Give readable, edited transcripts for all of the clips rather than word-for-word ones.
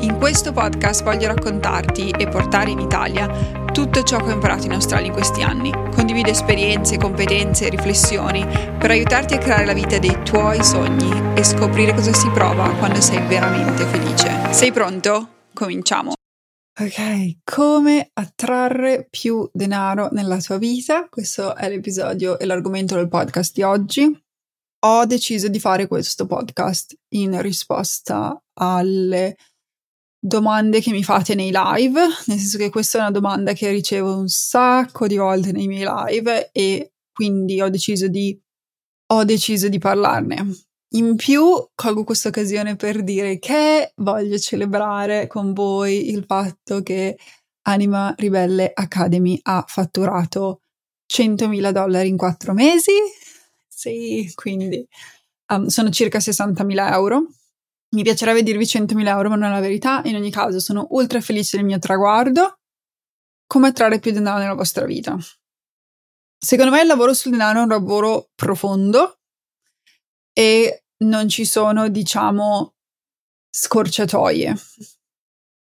In questo podcast voglio raccontarti e portare in Italia tutto ciò che ho imparato in Australia in questi anni. Condivido esperienze, competenze e riflessioni per aiutarti a creare la vita dei tuoi sogni e scoprire cosa si prova quando sei veramente felice. Sei pronto? Cominciamo! Ok, come attrarre più denaro nella tua vita? Questo è l'episodio e l'argomento del podcast di oggi. Ho deciso di fare questo podcast in risposta alle domande che mi fate nei live, nel senso che questa è una domanda che ricevo un sacco di volte nei miei live e quindi ho deciso di parlarne. In più colgo questa occasione per dire che voglio celebrare con voi il fatto che Anima Ribelle Academy ha fatturato $100.000 in 4 mesi, sì, quindi sono circa 60.000 euro. Mi piacerebbe dirvi 100.000 euro, ma non è la verità. In ogni caso, sono ultra felice del mio traguardo. Come attrarre più denaro nella vostra vita? Secondo me il lavoro sul denaro è un lavoro profondo e non ci sono, diciamo, scorciatoie.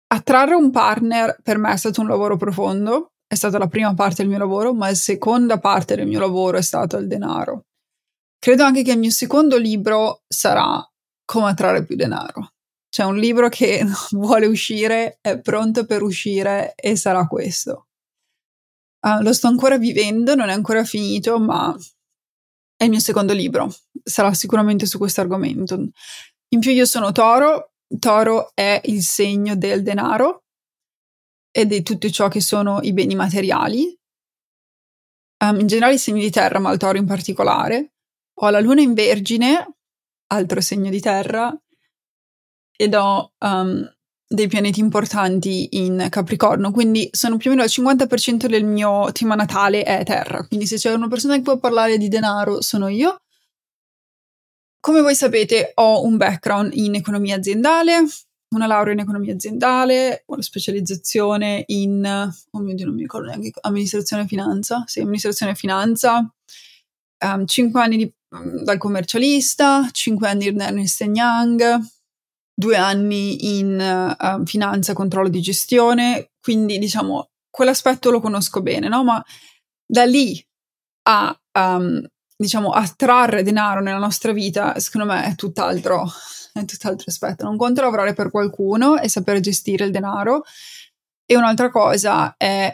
Attrarre un partner per me è stato un lavoro profondo. È stata la prima parte del mio lavoro, ma la seconda parte del mio lavoro è stato il denaro. Credo anche che il mio secondo libro sarà Come attrarre più denaro. C'è un libro che vuole uscire, è pronto per uscire e sarà questo. Lo sto ancora vivendo, non è ancora finito, ma è il mio secondo libro. Sarà sicuramente su questo argomento. In più io sono Toro. Toro è il segno del denaro e di tutto ciò che sono i beni materiali. In generale i segni di terra, ma il Toro in particolare. Ho la luna in Vergine, altro segno di terra, ed ho dei pianeti importanti in Capricorno, quindi sono più o meno il 50% del mio tema natale è terra, quindi se c'è una persona che può parlare di denaro sono io. Come voi sapete ho un background in economia aziendale, una laurea in economia aziendale, una specializzazione in, oh mio Dio non mi ricordo neanche, amministrazione e finanza, sì, amministrazione e finanza, 5 anni di dal commercialista, 5 anni in Ernst & Young, 2 anni in finanza, controllo di gestione, quindi diciamo quell'aspetto lo conosco bene, no? Ma da lì a diciamo attrarre denaro nella nostra vita, secondo me è tutt'altro aspetto. Non conto lavorare per qualcuno e saper gestire il denaro, e un'altra cosa è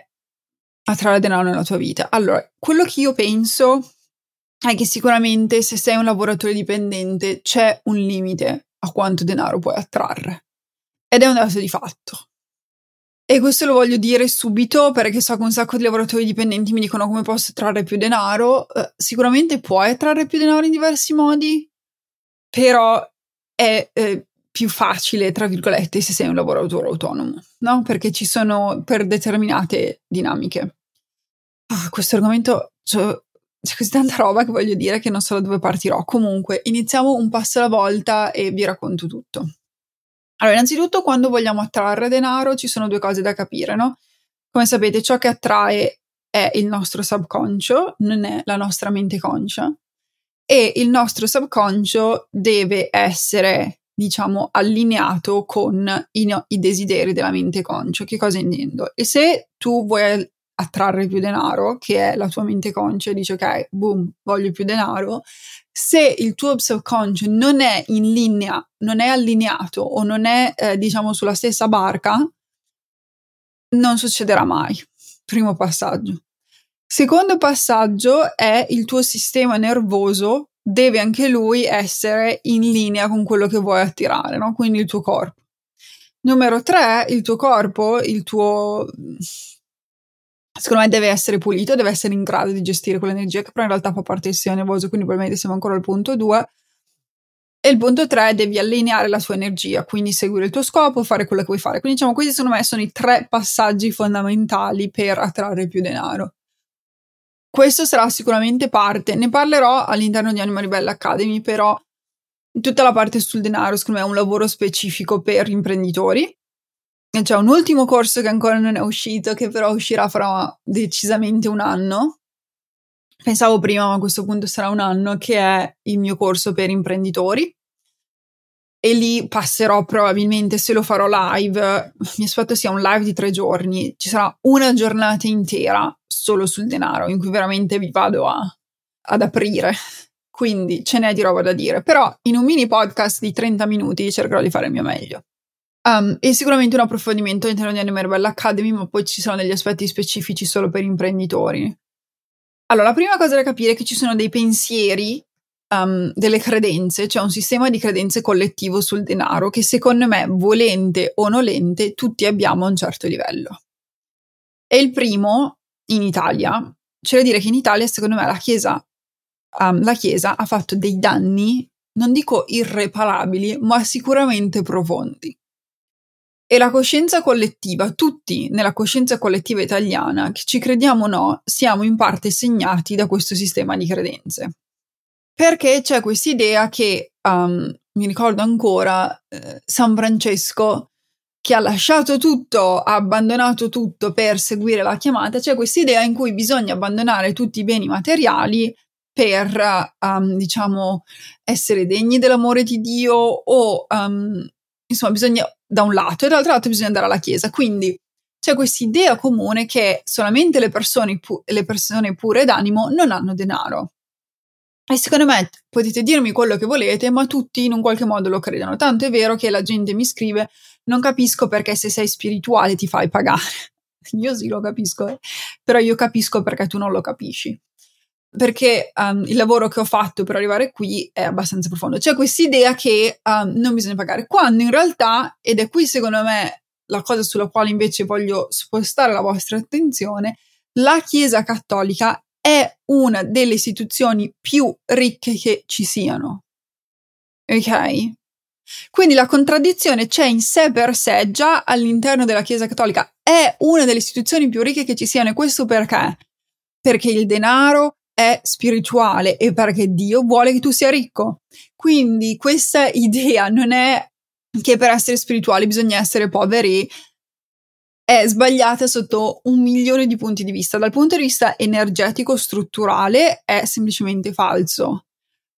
attrarre denaro nella tua vita. Allora, quello che io penso è che sicuramente se sei un lavoratore dipendente c'è un limite a quanto denaro puoi attrarre, ed è un dato di fatto, e questo lo voglio dire subito perché so che un sacco di lavoratori dipendenti mi dicono come posso attrarre più denaro. Sicuramente puoi attrarre più denaro in diversi modi, però è più facile tra virgolette se sei un lavoratore autonomo, no? Perché ci sono per determinate dinamiche. Questo argomento c'è così tanta roba che voglio dire che non so da dove partirò. Comunque, iniziamo un passo alla volta e vi racconto tutto. Allora, innanzitutto, quando vogliamo attrarre denaro ci sono 2 cose da capire, no? Come sapete, ciò che attrae è il nostro subconscio, non è la nostra mente conscia, e il nostro subconscio deve essere, diciamo, allineato con i desideri della mente conscia. Che cosa intendo? E se tu vuoi attrarre più denaro, che è la tua mente conscia, dice ok, boom, voglio più denaro, se il tuo subconscio non è in linea, non è allineato o non è diciamo sulla stessa barca, non succederà mai. Primo passaggio. Secondo passaggio è il tuo sistema nervoso, deve anche lui essere in linea con quello che vuoi attirare, no? Quindi il tuo corpo. Numero 3, il tuo corpo, secondo me deve essere pulito, deve essere in grado di gestire quell'energia, che però in realtà fa parte del sistema nervoso, quindi probabilmente siamo ancora al punto 2. E il punto 3, devi allineare la tua energia, quindi seguire il tuo scopo, fare quello che vuoi fare. Quindi diciamo, questi secondo me sono i 3 passaggi fondamentali per attrarre più denaro. Questo sarà sicuramente parte, ne parlerò all'interno di Anima Ribelle Academy, però tutta la parte sul denaro secondo me è un lavoro specifico per imprenditori. C'è un ultimo corso che ancora non è uscito, che però uscirà fra decisamente un anno, pensavo prima ma a questo punto sarà un anno, che è il mio corso per imprenditori, e lì passerò probabilmente, se lo farò live, mi aspetto sia un live di 3 giorni, ci sarà una giornata intera solo sul denaro, in cui veramente vi vado ad aprire, quindi ce n'è di roba da dire, però in un mini podcast di 30 minuti cercherò di fare il mio meglio. E sicuramente un approfondimento all'interno di Anima Ribelle Academy, ma poi ci sono degli aspetti specifici solo per imprenditori. Allora, la prima cosa da capire è che ci sono dei pensieri, delle credenze, cioè un sistema di credenze collettivo sul denaro che secondo me, volente o nolente, tutti abbiamo a un certo livello. E il primo, in Italia, c'è da dire che in Italia secondo me la Chiesa ha fatto dei danni, non dico irreparabili, ma sicuramente profondi. E la coscienza collettiva, tutti nella coscienza collettiva italiana, che ci crediamo o no, siamo in parte segnati da questo sistema di credenze. Perché c'è questa idea che, mi ricordo ancora, San Francesco, che ha lasciato tutto, ha abbandonato tutto per seguire la chiamata, c'è questa idea in cui bisogna abbandonare tutti i beni materiali per, diciamo, essere degni dell'amore di Dio o, insomma, bisogna... da un lato e dall'altro lato bisogna andare alla chiesa, quindi c'è questa idea comune che solamente le persone pure d'animo non hanno denaro, e secondo me potete dirmi quello che volete, ma tutti in un qualche modo lo credono, tanto è vero che la gente mi scrive: non capisco perché se sei spirituale ti fai pagare. Io sì lo capisco, però io capisco perché tu non lo capisci, perché il lavoro che ho fatto per arrivare qui è abbastanza profondo. C'è questa idea che non bisogna pagare, quando in realtà, ed è qui secondo me la cosa sulla quale invece voglio spostare la vostra attenzione, la Chiesa Cattolica è una delle istituzioni più ricche che ci siano, ok? Quindi la contraddizione c'è in sé per sé, già all'interno della Chiesa Cattolica è una delle istituzioni più ricche che ci siano, e questo perché? Perché il denaro è spirituale e perché Dio vuole che tu sia ricco. Quindi questa idea non è che per essere spirituali bisogna essere poveri, è sbagliata sotto 1.000.000 di punti di vista. Dal punto di vista energetico strutturale è semplicemente falso,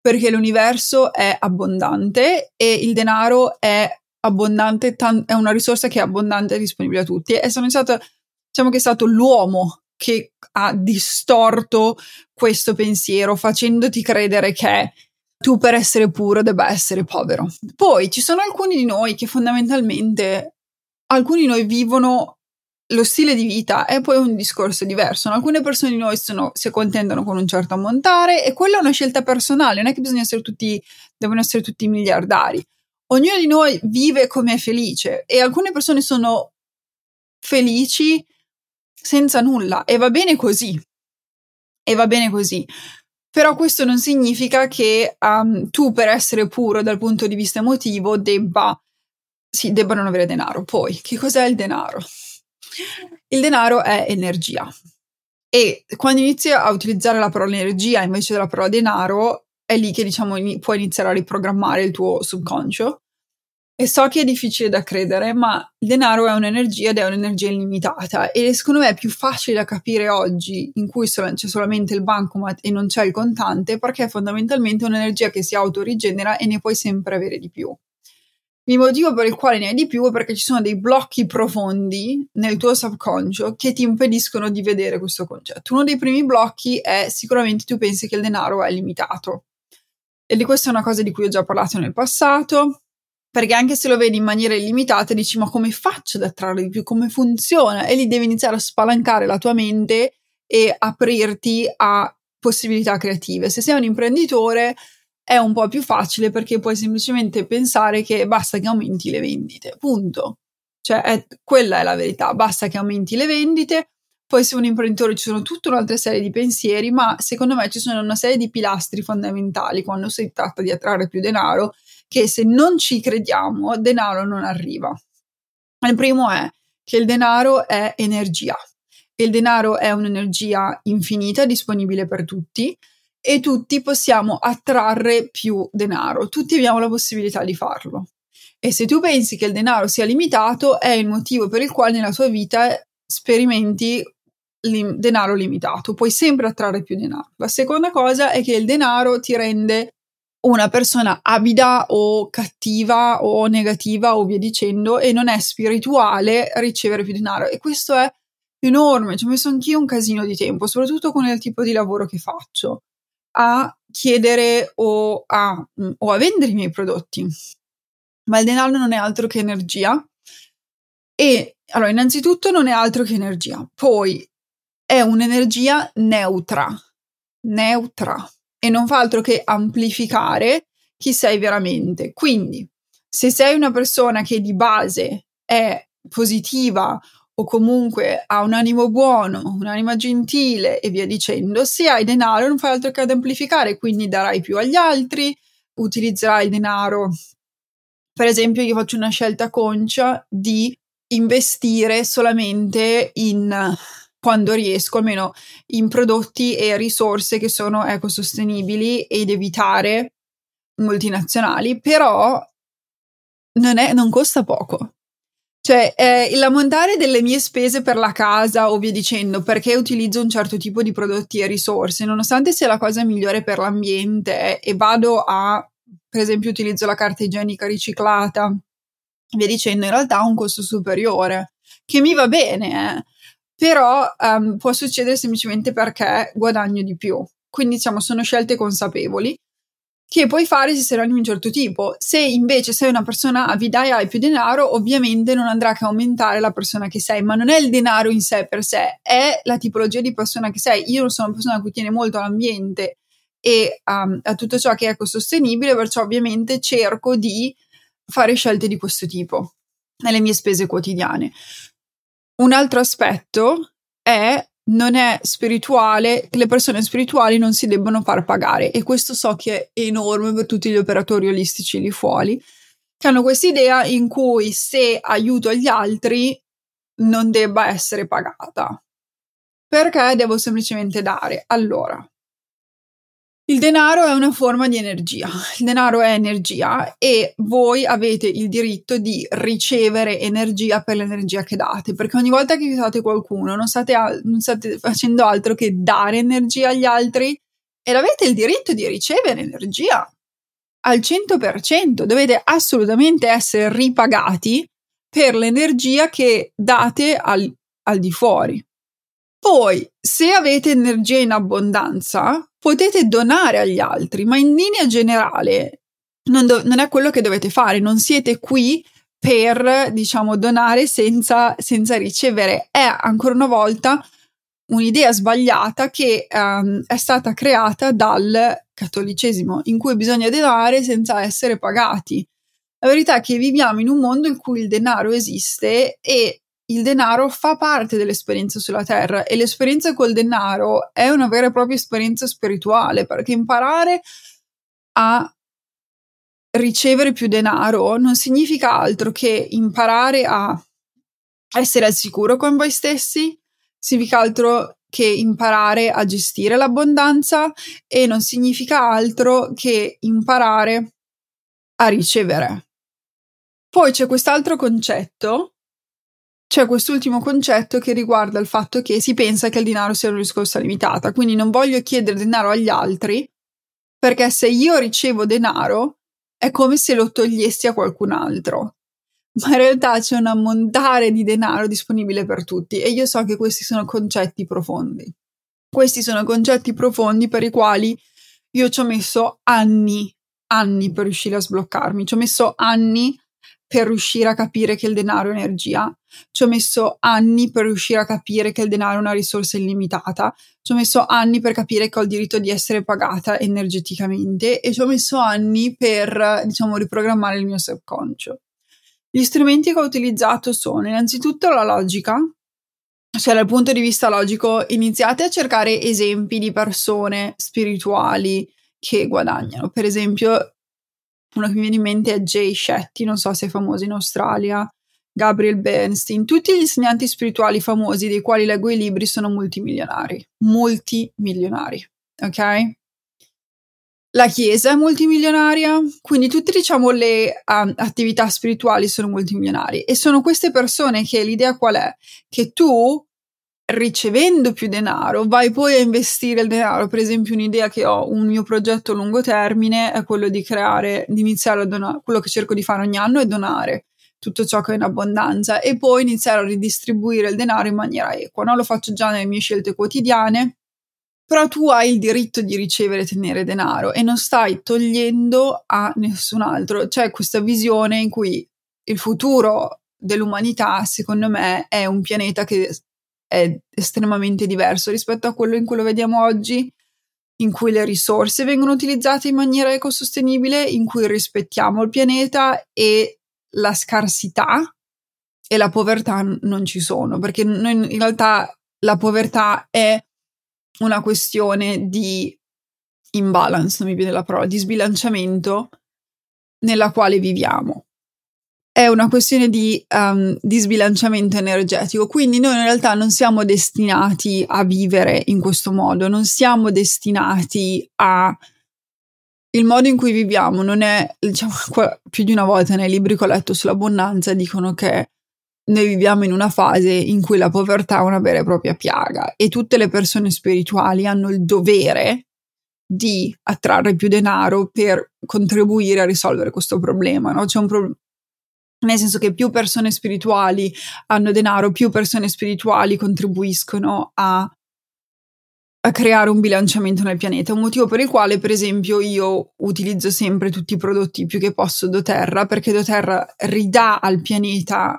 perché l'universo è abbondante e il denaro è abbondante, è una risorsa che è abbondante e disponibile a tutti, e è stato l'uomo che ha distorto questo pensiero, facendoti credere che tu per essere puro debba essere povero. Poi ci sono alcuni di noi che fondamentalmente, alcuni di noi vivono lo stile di vita, e poi un discorso diverso. Alcune persone di noi si accontentano con un certo ammontare, e quella è una scelta personale, non è che devono essere tutti miliardari. Ognuno di noi vive come è felice, e alcune persone sono felici senza nulla, e va bene così, però questo non significa che tu per essere puro dal punto di vista emotivo debba non avere denaro. Poi, che cos'è il denaro? Il denaro è energia, e quando inizi a utilizzare la parola energia invece della parola denaro, è lì che diciamo puoi iniziare a riprogrammare il tuo subconscio. E so che è difficile da credere, ma il denaro è un'energia, ed è un'energia illimitata, e secondo me è più facile da capire oggi, in cui c'è solamente il bancomat e non c'è il contante, perché è fondamentalmente un'energia che si autorigenera e ne puoi sempre avere di più. Il motivo per il quale ne hai di più è perché ci sono dei blocchi profondi nel tuo subconscio che ti impediscono di vedere questo concetto. Uno dei primi blocchi è sicuramente tu pensi che il denaro è limitato, e di questa è una cosa di cui ho già parlato nel passato. Perché anche se lo vedi in maniera illimitata dici: ma come faccio ad attrarre di più? Come funziona? E lì devi iniziare a spalancare la tua mente e aprirti a possibilità creative. Se sei un imprenditore è un po' più facile, perché puoi semplicemente pensare che basta che aumenti le vendite, punto. Cioè quella è la verità, basta che aumenti le vendite. Poi se un imprenditore ci sono tutta un'altra serie di pensieri, ma secondo me ci sono una serie di pilastri fondamentali quando si tratta di attrarre più denaro, che se non ci crediamo, denaro non arriva. Il primo è che il denaro è energia, Il denaro è un'energia infinita, disponibile per tutti, e tutti possiamo attrarre più denaro, tutti abbiamo la possibilità di farlo. E se tu pensi che il denaro sia limitato, è il motivo per il quale nella tua vita sperimenti denaro limitato, puoi sempre attrarre più denaro. La seconda cosa è che il denaro ti rende una persona avida o cattiva o negativa o via dicendo, e non è spirituale ricevere più denaro, e questo è enorme. Ci ho messo anch'io un casino di tempo, soprattutto con il tipo di lavoro che faccio, a chiedere o a vendere i miei prodotti. Ma il denaro non è altro che energia, e allora innanzitutto non è altro che energia, poi è un'energia neutra e non fa altro che amplificare chi sei veramente. Quindi se sei una persona che di base è positiva o comunque ha un animo buono, un'anima gentile e via dicendo, se hai denaro non fai altro che ad amplificare, quindi darai più agli altri, utilizzerai il denaro. Per esempio, io faccio una scelta conscia di investire solamente in, quando riesco, almeno in prodotti e risorse che sono ecosostenibili, ed evitare multinazionali, però non costa poco. Cioè, l'ammontare delle mie spese per la casa o via dicendo, perché utilizzo un certo tipo di prodotti e risorse, nonostante sia la cosa migliore per l'ambiente, e vado a, per esempio, utilizzo la carta igienica riciclata, via dicendo, in realtà ha un costo superiore, che mi va bene, però può succedere semplicemente perché guadagno di più. Quindi, diciamo, sono scelte consapevoli che puoi fare se sei di un certo tipo. Se invece sei una persona avida e hai più denaro, ovviamente non andrà che aumentare la persona che sei, ma non è il denaro in sé per sé, è la tipologia di persona che sei. Io sono una persona che tiene molto all'ambiente e a tutto ciò che è ecosostenibile, perciò ovviamente cerco di fare scelte di questo tipo nelle mie spese quotidiane. Un altro aspetto è: non è spirituale, le persone spirituali non si debbono far pagare, e questo so che è enorme per tutti gli operatori olistici lì fuori, che hanno questa idea in cui se aiuto gli altri non debba essere pagata, perché devo semplicemente dare. Allora, il denaro è una forma di energia, il denaro è energia, e voi avete il diritto di ricevere energia per l'energia che date, perché ogni volta che aiutate qualcuno non state facendo altro che dare energia agli altri, e avete il diritto di ricevere energia al 100%, dovete assolutamente essere ripagati per l'energia che date al di fuori. Poi, se avete energia in abbondanza, potete donare agli altri, ma in linea generale non è quello che dovete fare. Non siete qui per, diciamo, donare senza ricevere. È ancora una volta un'idea sbagliata che è stata creata dal cattolicesimo, in cui bisogna donare senza essere pagati. La verità è che viviamo in un mondo in cui il denaro esiste, e il denaro fa parte dell'esperienza sulla Terra, e l'esperienza col denaro è una vera e propria esperienza spirituale, perché imparare a ricevere più denaro non significa altro che imparare a essere al sicuro con voi stessi, significa altro che imparare a gestire l'abbondanza, e non significa altro che imparare a ricevere. Poi c'è quest'altro concetto. C'è quest'ultimo concetto che riguarda il fatto che si pensa che il denaro sia una risorsa limitata, quindi non voglio chiedere denaro agli altri, perché se io ricevo denaro è come se lo togliessi a qualcun altro. Ma in realtà c'è un ammontare di denaro disponibile per tutti, e io so che questi sono concetti profondi. Questi sono concetti profondi per i quali io ci ho messo anni per riuscire a sbloccarmi, ci ho messo anni per riuscire a capire che il denaro è energia, ci ho messo anni per riuscire a capire che il denaro è una risorsa illimitata, ci ho messo anni per capire che ho il diritto di essere pagata energeticamente, e ci ho messo anni per, diciamo, riprogrammare il mio subconscio. Gli strumenti che ho utilizzato sono innanzitutto la logica, cioè dal punto di vista logico iniziate a cercare esempi di persone spirituali che guadagnano. Per esempio, uno che mi viene in mente è Jay Shetty, non so se è famoso in Australia, Gabriel Bernstein, tutti gli insegnanti spirituali famosi dei quali leggo i libri sono multimilionari. Multimilionari, ok? La chiesa è multimilionaria, quindi tutte, diciamo, le attività spirituali sono multimilionari, e sono queste persone che l'idea qual è? Che tu, ricevendo più denaro, vai poi a investire il denaro. Per esempio, un'idea che ho, un mio progetto a lungo termine è quello di creare, di iniziare a donare. Quello che cerco di fare ogni anno è donare tutto ciò che ho in abbondanza e poi iniziare a ridistribuire il denaro in maniera equa, no? Lo faccio già nelle mie scelte quotidiane, però tu hai il diritto di ricevere e tenere denaro e non stai togliendo a nessun altro. C'è questa visione in cui il futuro dell'umanità, secondo me, è un pianeta che è estremamente diverso rispetto a quello in cui lo vediamo oggi, in cui le risorse vengono utilizzate in maniera ecosostenibile, in cui rispettiamo il pianeta e la scarsità e la povertà non ci sono, perché noi, in realtà, la povertà è una questione di imbalance, non mi viene la parola, di sbilanciamento nella quale viviamo. È una questione di sbilanciamento energetico, quindi noi in realtà non siamo destinati a vivere in questo modo, non siamo destinati a... Il modo in cui viviamo non è, diciamo, più di una volta nei libri che ho letto sull'abbondanza dicono che noi viviamo in una fase in cui la povertà è una vera e propria piaga e tutte le persone spirituali hanno il dovere di attrarre più denaro per contribuire a risolvere questo problema, no? C'è un problema. Nel senso che più persone spirituali hanno denaro, più persone spirituali contribuiscono a creare un bilanciamento nel pianeta. Un motivo per il quale, per esempio, io utilizzo sempre tutti i prodotti più che posso doTERRA, perché doTERRA ridà al pianeta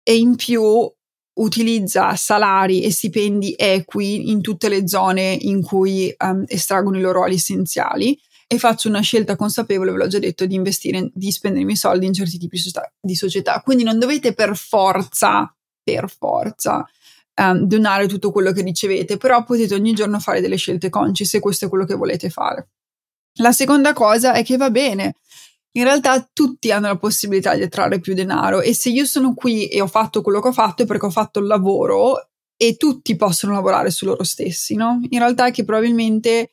e in più utilizza salari e stipendi equi in tutte le zone in cui estraggono i loro oli essenziali. E faccio una scelta consapevole, ve l'ho già detto, di investire, di spendere i miei soldi in certi tipi di società. Quindi non dovete per forza donare tutto quello che ricevete, però potete ogni giorno fare delle scelte consci se questo è quello che volete fare. La seconda cosa è che va bene. In realtà tutti hanno la possibilità di attrarre più denaro e se io sono qui e ho fatto quello che ho fatto è perché ho fatto il lavoro e tutti possono lavorare su loro stessi, no? In realtà è che probabilmente...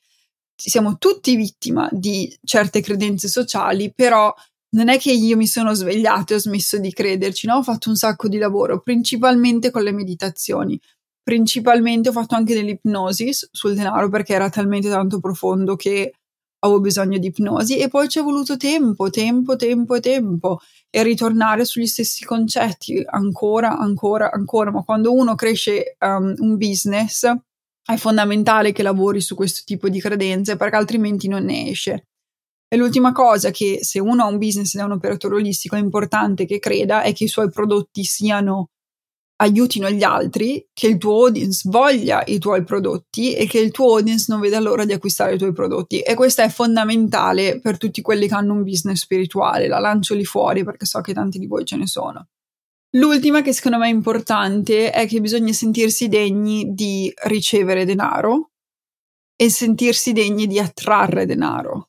siamo tutti vittima di certe credenze sociali, però non è che io mi sono svegliato e ho smesso di crederci, no? Ho fatto un sacco di lavoro, principalmente con le meditazioni, principalmente ho fatto anche dell'ipnosi sul denaro perché era talmente tanto profondo che avevo bisogno di ipnosi e poi ci è voluto tempo e ritornare sugli stessi concetti ancora, ma quando uno cresce un business... è fondamentale che lavori su questo tipo di credenze perché altrimenti non ne esce. E l'ultima cosa che se uno ha un business ed è un operatore olistico è importante che creda è che i suoi prodotti aiutino gli altri, che il tuo audience voglia i tuoi prodotti e che il tuo audience non veda l'ora di acquistare i tuoi prodotti. E questa è fondamentale per tutti quelli che hanno un business spirituale. La lancio lì fuori perché so che tanti di voi ce ne sono. L'ultima, che secondo me è importante, è che bisogna sentirsi degni di ricevere denaro e sentirsi degni di attrarre denaro.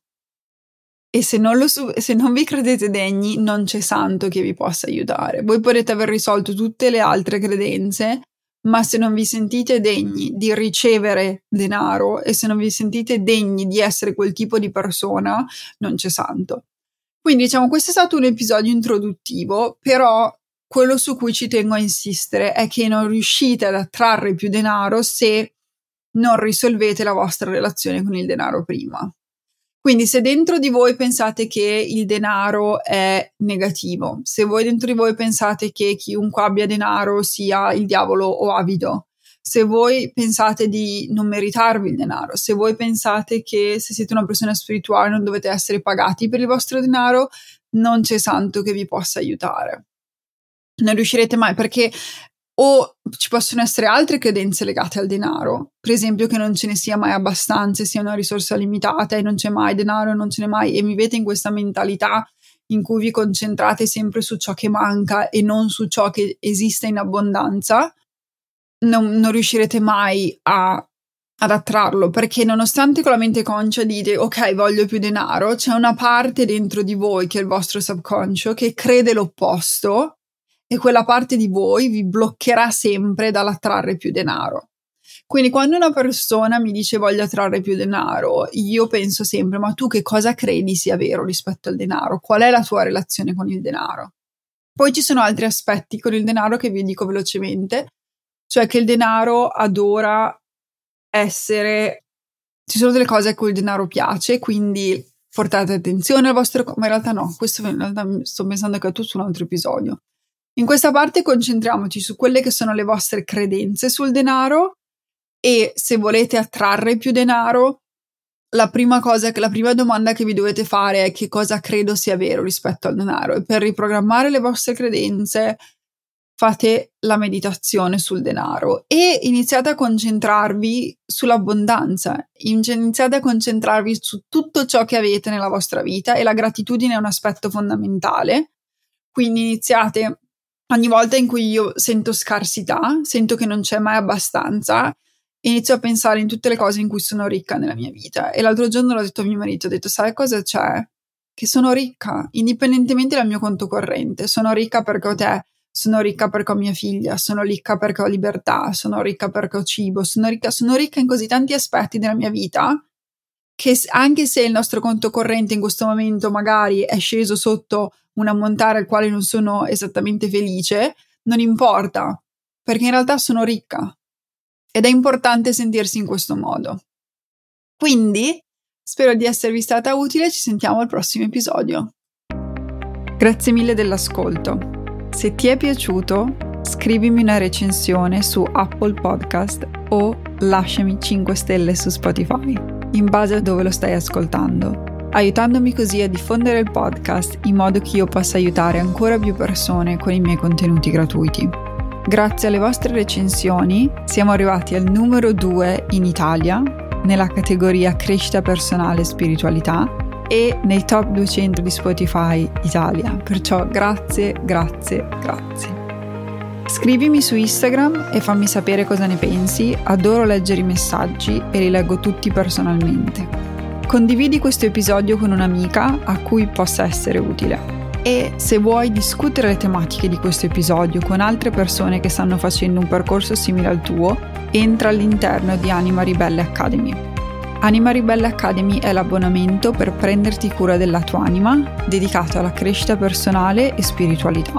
E se non vi credete degni, non c'è santo che vi possa aiutare. Voi potete aver risolto tutte le altre credenze, ma se non vi sentite degni di ricevere denaro e se non vi sentite degni di essere quel tipo di persona, non c'è santo. Quindi, diciamo, questo è stato un episodio introduttivo, però... quello su cui ci tengo a insistere è che non riuscite ad attrarre più denaro se non risolvete la vostra relazione con il denaro prima. Quindi se dentro di voi pensate che il denaro è negativo, se voi dentro di voi pensate che chiunque abbia denaro sia il diavolo o avido, se voi pensate di non meritarvi il denaro, se voi pensate che se siete una persona spirituale non dovete essere pagati per il vostro denaro, non c'è santo che vi possa aiutare. Non riuscirete mai, perché o ci possono essere altre credenze legate al denaro, per esempio che non ce ne sia mai abbastanza, sia una risorsa limitata e non c'è mai denaro, non ce n'è mai, e vivete in questa mentalità in cui vi concentrate sempre su ciò che manca e non su ciò che esiste in abbondanza. Non riuscirete mai a ad attrarlo, perché nonostante con la mente conscia dite ok voglio più denaro, c'è una parte dentro di voi che è il vostro subconscio che crede l'opposto e quella parte di voi vi bloccherà sempre dall'attrarre più denaro. Quindi quando una persona mi dice voglio attrarre più denaro, io penso sempre ma tu che cosa credi sia vero rispetto al denaro? Qual è la tua relazione con il denaro? Poi ci sono altri aspetti con il denaro che vi dico velocemente, cioè che il denaro adora essere, ci sono delle cose a cui il denaro piace, quindi portate attenzione al vostro, ma in realtà no, questo in realtà sto pensando che è tutto un altro episodio. In questa parte concentriamoci su quelle che sono le vostre credenze sul denaro e se volete attrarre più denaro, la prima domanda che vi dovete fare è che cosa credo sia vero rispetto al denaro, e per riprogrammare le vostre credenze fate la meditazione sul denaro e iniziate a concentrarvi sull'abbondanza, iniziate a concentrarvi su tutto ciò che avete nella vostra vita, e la gratitudine è un aspetto fondamentale. Quindi iniziate, ogni volta in cui io sento scarsità, sento che non c'è mai abbastanza, inizio a pensare in tutte le cose in cui sono ricca nella mia vita. E l'altro giorno l'ho detto a mio marito, ho detto sai cosa c'è? Che sono ricca, indipendentemente dal mio conto corrente, sono ricca perché ho te, sono ricca perché ho mia figlia, sono ricca perché ho libertà, sono ricca perché ho cibo, sono ricca in così tanti aspetti della mia vita che anche se il nostro conto corrente in questo momento magari è sceso sotto un ammontare al quale non sono esattamente felice, non importa, perché in realtà sono ricca ed è importante sentirsi in questo modo. Quindi spero di esservi stata utile, ci sentiamo al prossimo episodio. Grazie mille dell'ascolto. Se ti è piaciuto, scrivimi una recensione su Apple Podcast o lasciami 5 stelle su Spotify, in base a dove lo stai ascoltando, aiutandomi così a diffondere il podcast in modo che io possa aiutare ancora più persone con i miei contenuti gratuiti. Grazie alle vostre recensioni siamo arrivati al numero 2 in Italia nella categoria crescita personale e spiritualità, e nei top 200 di Spotify Italia, perciò grazie, grazie, grazie. Scrivimi su Instagram e fammi sapere cosa ne pensi, adoro leggere i messaggi e li leggo tutti personalmente. Condividi questo episodio con un'amica a cui possa essere utile. E se vuoi discutere le tematiche di questo episodio con altre persone che stanno facendo un percorso simile al tuo, entra all'interno di Anima Ribelle Academy. Anima Ribelle Academy è l'abbonamento per prenderti cura della tua anima, dedicato alla crescita personale e spiritualità.